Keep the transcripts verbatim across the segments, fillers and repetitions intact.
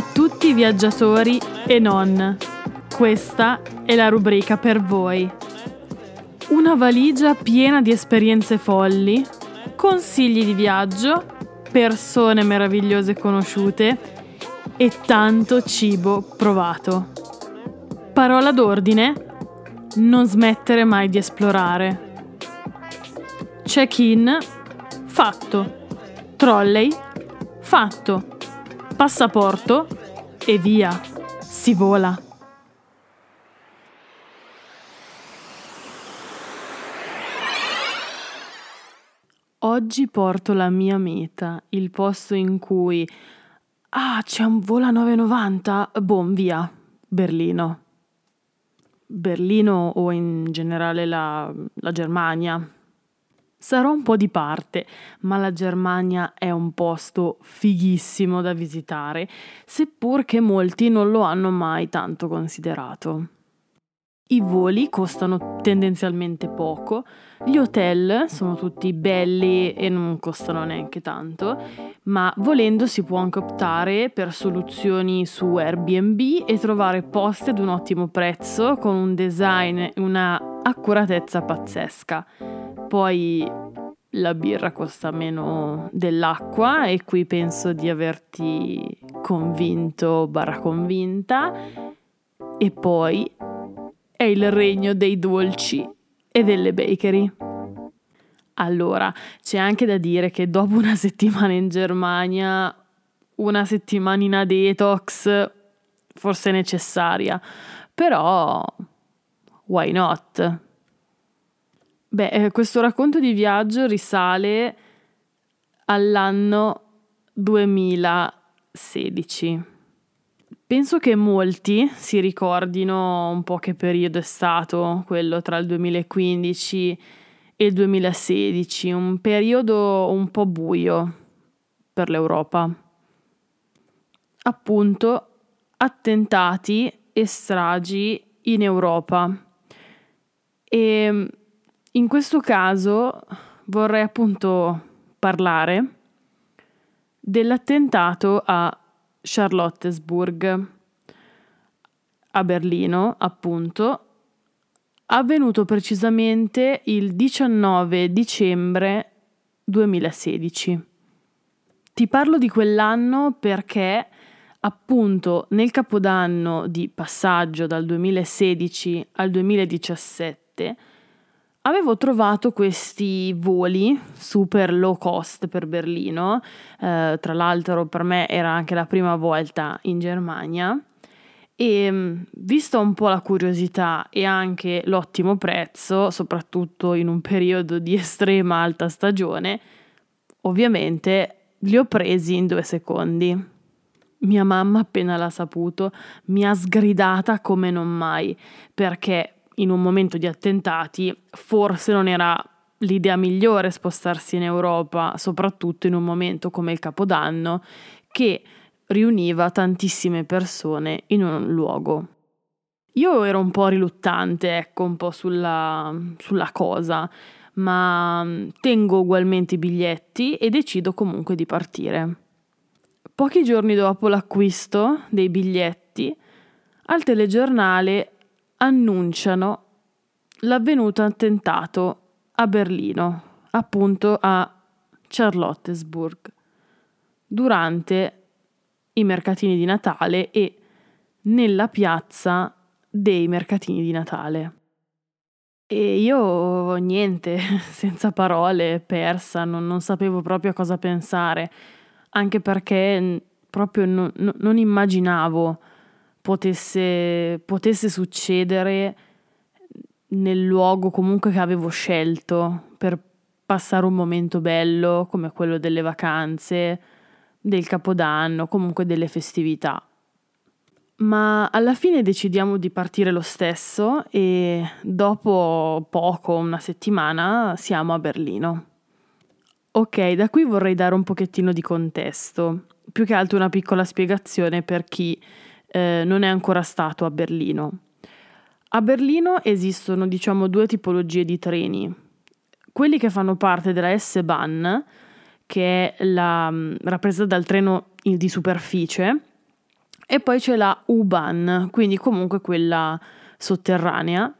a tutti i viaggiatori e non. Questa è la rubrica per voi. Una valigia piena di esperienze folli, consigli di viaggio, persone meravigliose conosciute e tanto cibo provato. Parola d'ordine: non smettere mai di esplorare. Check-in fatto, trolley fatto, passaporto e via, si vola. Oggi porto la mia meta, il posto in cui ah, c'è un volo a nove e novanta, boom, via, Berlino. Berlino o in generale la, la Germania. Sarò un po' di parte, ma la Germania è un posto fighissimo da visitare, seppur che molti non lo hanno mai tanto considerato. I voli costano tendenzialmente poco, gli hotel sono tutti belli e non costano neanche tanto, ma volendo si può anche optare per soluzioni su Airbnb e trovare posti ad un ottimo prezzo con un design e una accuratezza pazzesca. Poi la birra costa meno dell'acqua e qui penso di averti convinto barra convinta. E poi è il regno dei dolci e delle bakery. Allora, c'è anche da dire che dopo una settimana in Germania, una settimanina detox forse necessaria, però why not? Beh, questo racconto di viaggio risale all'anno duemilasedici. Penso che molti si ricordino un po' che periodo è stato quello tra il duemilaquindici e il duemilasedici, un periodo un po' buio per l'Europa. Appunto, attentati e stragi in Europa. E in questo caso vorrei appunto parlare dell'attentato a Charlottenburg, a Berlino, appunto, avvenuto precisamente il diciannove dicembre duemilasedici. Ti parlo di quell'anno perché, appunto, nel capodanno di passaggio dal duemilasedici al duemiladiciassette avevo trovato questi voli super low cost per Berlino, eh, tra l'altro per me era anche la prima volta in Germania, e vista un po' la curiosità e anche l'ottimo prezzo, soprattutto in un periodo di estrema alta stagione, ovviamente li ho presi in due secondi. Mia mamma, appena l'ha saputo, mi ha sgridata come non mai, perché in un momento di attentati forse non era l'idea migliore spostarsi in Europa, soprattutto in un momento come il Capodanno, che riuniva tantissime persone in un luogo. Io ero un po' riluttante, ecco, un po' sulla, sulla cosa, ma tengo ugualmente i biglietti e decido comunque di partire. Pochi giorni dopo l'acquisto dei biglietti, al telegiornale annunciano l'avvenuto attentato a Berlino, appunto a Charlottenburg, durante i mercatini di Natale e nella piazza dei mercatini di Natale. E io, niente, senza parole, persa, non, non sapevo proprio a cosa pensare, anche perché proprio non, non immaginavo Potesse, potesse succedere nel luogo comunque che avevo scelto per passare un momento bello come quello delle vacanze, del Capodanno, comunque delle festività. Ma alla fine decidiamo di partire lo stesso e dopo poco, una settimana, siamo a Berlino. Ok, da qui vorrei dare un pochettino di contesto, più che altro una piccola spiegazione per chi Eh, non è ancora stato a Berlino. A Berlino esistono, diciamo, due tipologie di treni. Quelli che fanno parte della S-Bahn, che è la, rappresentata dal treno di superficie, e poi c'è la U-Bahn, quindi comunque quella sotterranea,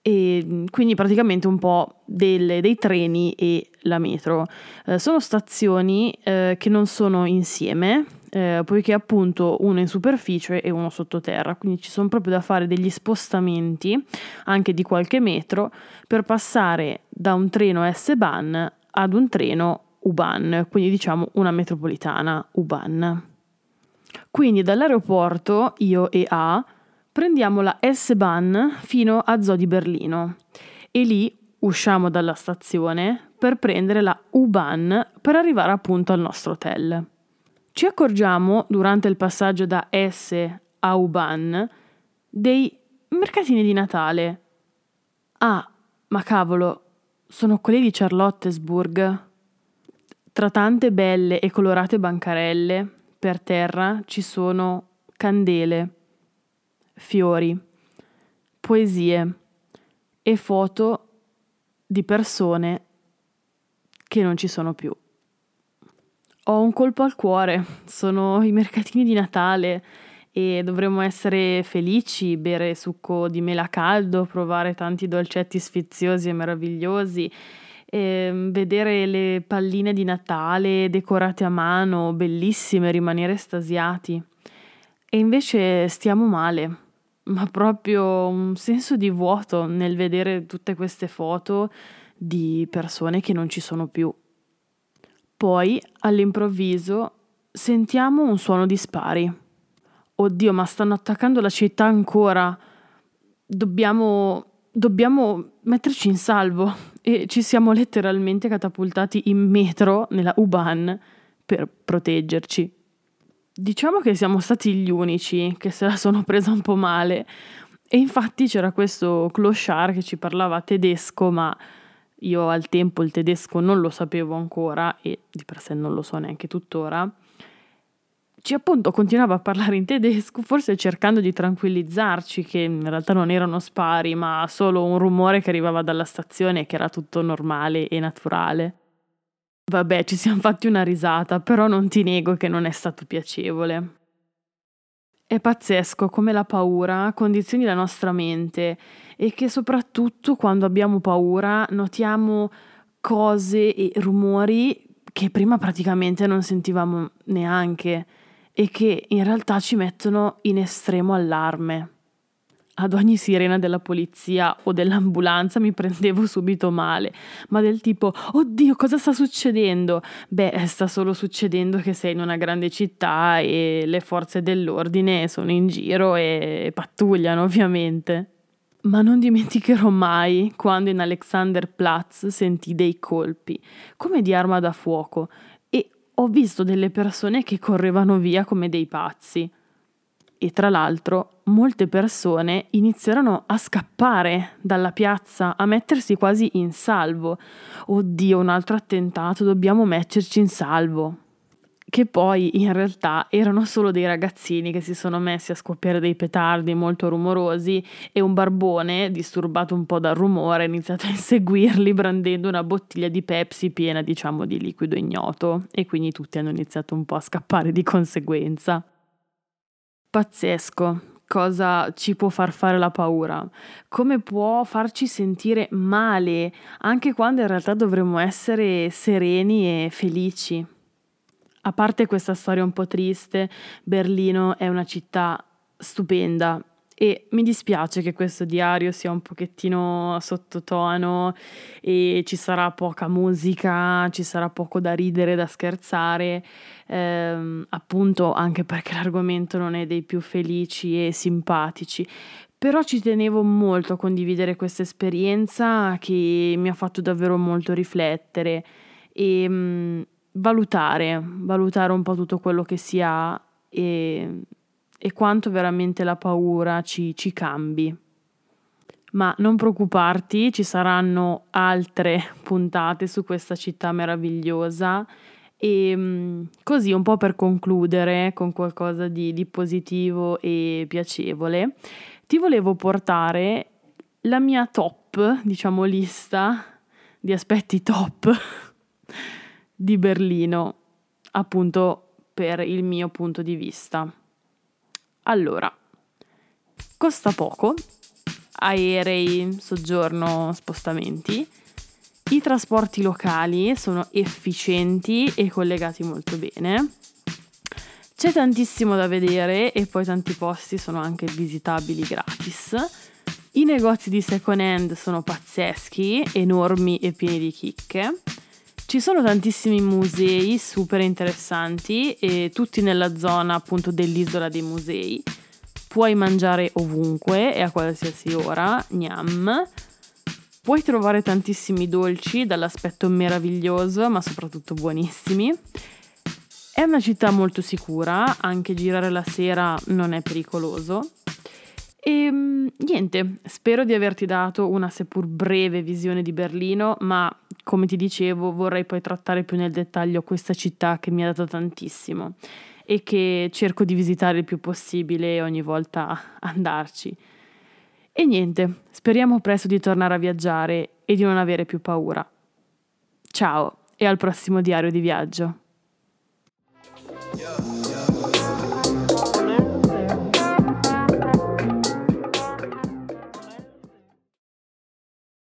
e quindi praticamente un po' delle, dei treni e la metro. Eh, sono stazioni eh, che non sono insieme, eh, poiché appunto uno in superficie e uno sottoterra, quindi ci sono proprio da fare degli spostamenti anche di qualche metro per passare da un treno S-Bahn ad un treno U-Bahn, quindi diciamo una metropolitana U-Bahn. Quindi dall'aeroporto io e A prendiamo la S-Bahn fino a Zoo di Berlino e lì usciamo dalla stazione per prendere la U-Bahn per arrivare appunto al nostro hotel. Ci accorgiamo durante il passaggio da S a U-Bahn dei mercatini di Natale. Ah, ma cavolo, sono quelli di Charlottenburg. Tra tante belle e colorate bancarelle per terra ci sono candele, fiori, poesie e foto di persone che non ci sono più. Ho un colpo al cuore, sono i mercatini di Natale e dovremmo essere felici, bere succo di mela caldo, provare tanti dolcetti sfiziosi e meravigliosi, e vedere le palline di Natale decorate a mano, bellissime, rimanere estasiati. E invece stiamo male, ma proprio un senso di vuoto nel vedere tutte queste foto di persone che non ci sono più. Poi, all'improvviso, sentiamo un suono di spari. Oddio, ma stanno attaccando la città ancora. Dobbiamo, dobbiamo metterci in salvo. E ci siamo letteralmente catapultati in metro, nella U-Bahn, per proteggerci. Diciamo che siamo stati gli unici che se la sono presa un po' male, e infatti c'era questo clochard che ci parlava tedesco, ma io al tempo il tedesco non lo sapevo ancora e di per sé non lo so neanche tuttora. Ci appunto continuava a parlare in tedesco, forse cercando di tranquillizzarci che in realtà non erano spari ma solo un rumore che arrivava dalla stazione, che era tutto normale e naturale. Vabbè, ci siamo fatti una risata, però non ti nego che non è stato piacevole. È pazzesco come la paura condizioni la nostra mente e che soprattutto quando abbiamo paura notiamo cose e rumori che prima praticamente non sentivamo neanche e che in realtà ci mettono in estremo allarme. Ad ogni sirena della polizia o dell'ambulanza mi prendevo subito male, ma del tipo, oddio, cosa sta succedendo? Beh, sta solo succedendo che sei in una grande città e le forze dell'ordine sono in giro e pattugliano ovviamente. Ma non dimenticherò mai quando in Alexanderplatz sentii dei colpi, come di arma da fuoco, e ho visto delle persone che correvano via come dei pazzi. E tra l'altro molte persone iniziarono a scappare dalla piazza, a mettersi quasi in salvo. Oddio, un altro attentato, dobbiamo metterci in salvo. Che poi in realtà erano solo dei ragazzini che si sono messi a scoppiare dei petardi molto rumorosi e un barbone, disturbato un po' dal rumore, ha iniziato a inseguirli brandendo una bottiglia di Pepsi piena, diciamo, di liquido ignoto, e quindi tutti hanno iniziato un po' a scappare di conseguenza. Pazzesco cosa ci può far fare la paura, come può farci sentire male anche quando in realtà dovremmo essere sereni e felici. A parte questa storia un po' triste, Berlino è una città stupenda e mi dispiace che questo diario sia un pochettino sottotono e ci sarà poca musica, ci sarà poco da ridere, da scherzare, ehm, appunto anche perché l'argomento non è dei più felici e simpatici, però ci tenevo molto a condividere questa esperienza che mi ha fatto davvero molto riflettere e mh, valutare, valutare un po' tutto quello che si ha e... e quanto veramente la paura ci, ci cambi. Ma non preoccuparti, ci saranno altre puntate su questa città meravigliosa e così un po' per concludere con qualcosa di, di positivo e piacevole ti volevo portare la mia top, diciamo lista di aspetti top di Berlino, appunto per il mio punto di vista. Allora, costa poco, aerei, soggiorno, spostamenti. I trasporti locali sono efficienti e collegati molto bene. C'è tantissimo da vedere e poi tanti posti sono anche visitabili gratis. I negozi di second hand sono pazzeschi, enormi e pieni di chicche. Ci sono tantissimi musei super interessanti e tutti nella zona appunto dell'isola dei musei. Puoi mangiare ovunque e a qualsiasi ora, gnam. Puoi trovare tantissimi dolci dall'aspetto meraviglioso ma soprattutto buonissimi. È una città molto sicura, anche girare la sera non è pericoloso. E niente, spero di averti dato una seppur breve visione di Berlino, ma come ti dicevo vorrei poi trattare più nel dettaglio questa città che mi ha dato tantissimo e che cerco di visitare il più possibile ogni volta andarci. E niente, speriamo presto di tornare a viaggiare e di non avere più paura. Ciao e al prossimo diario di viaggio. Yeah.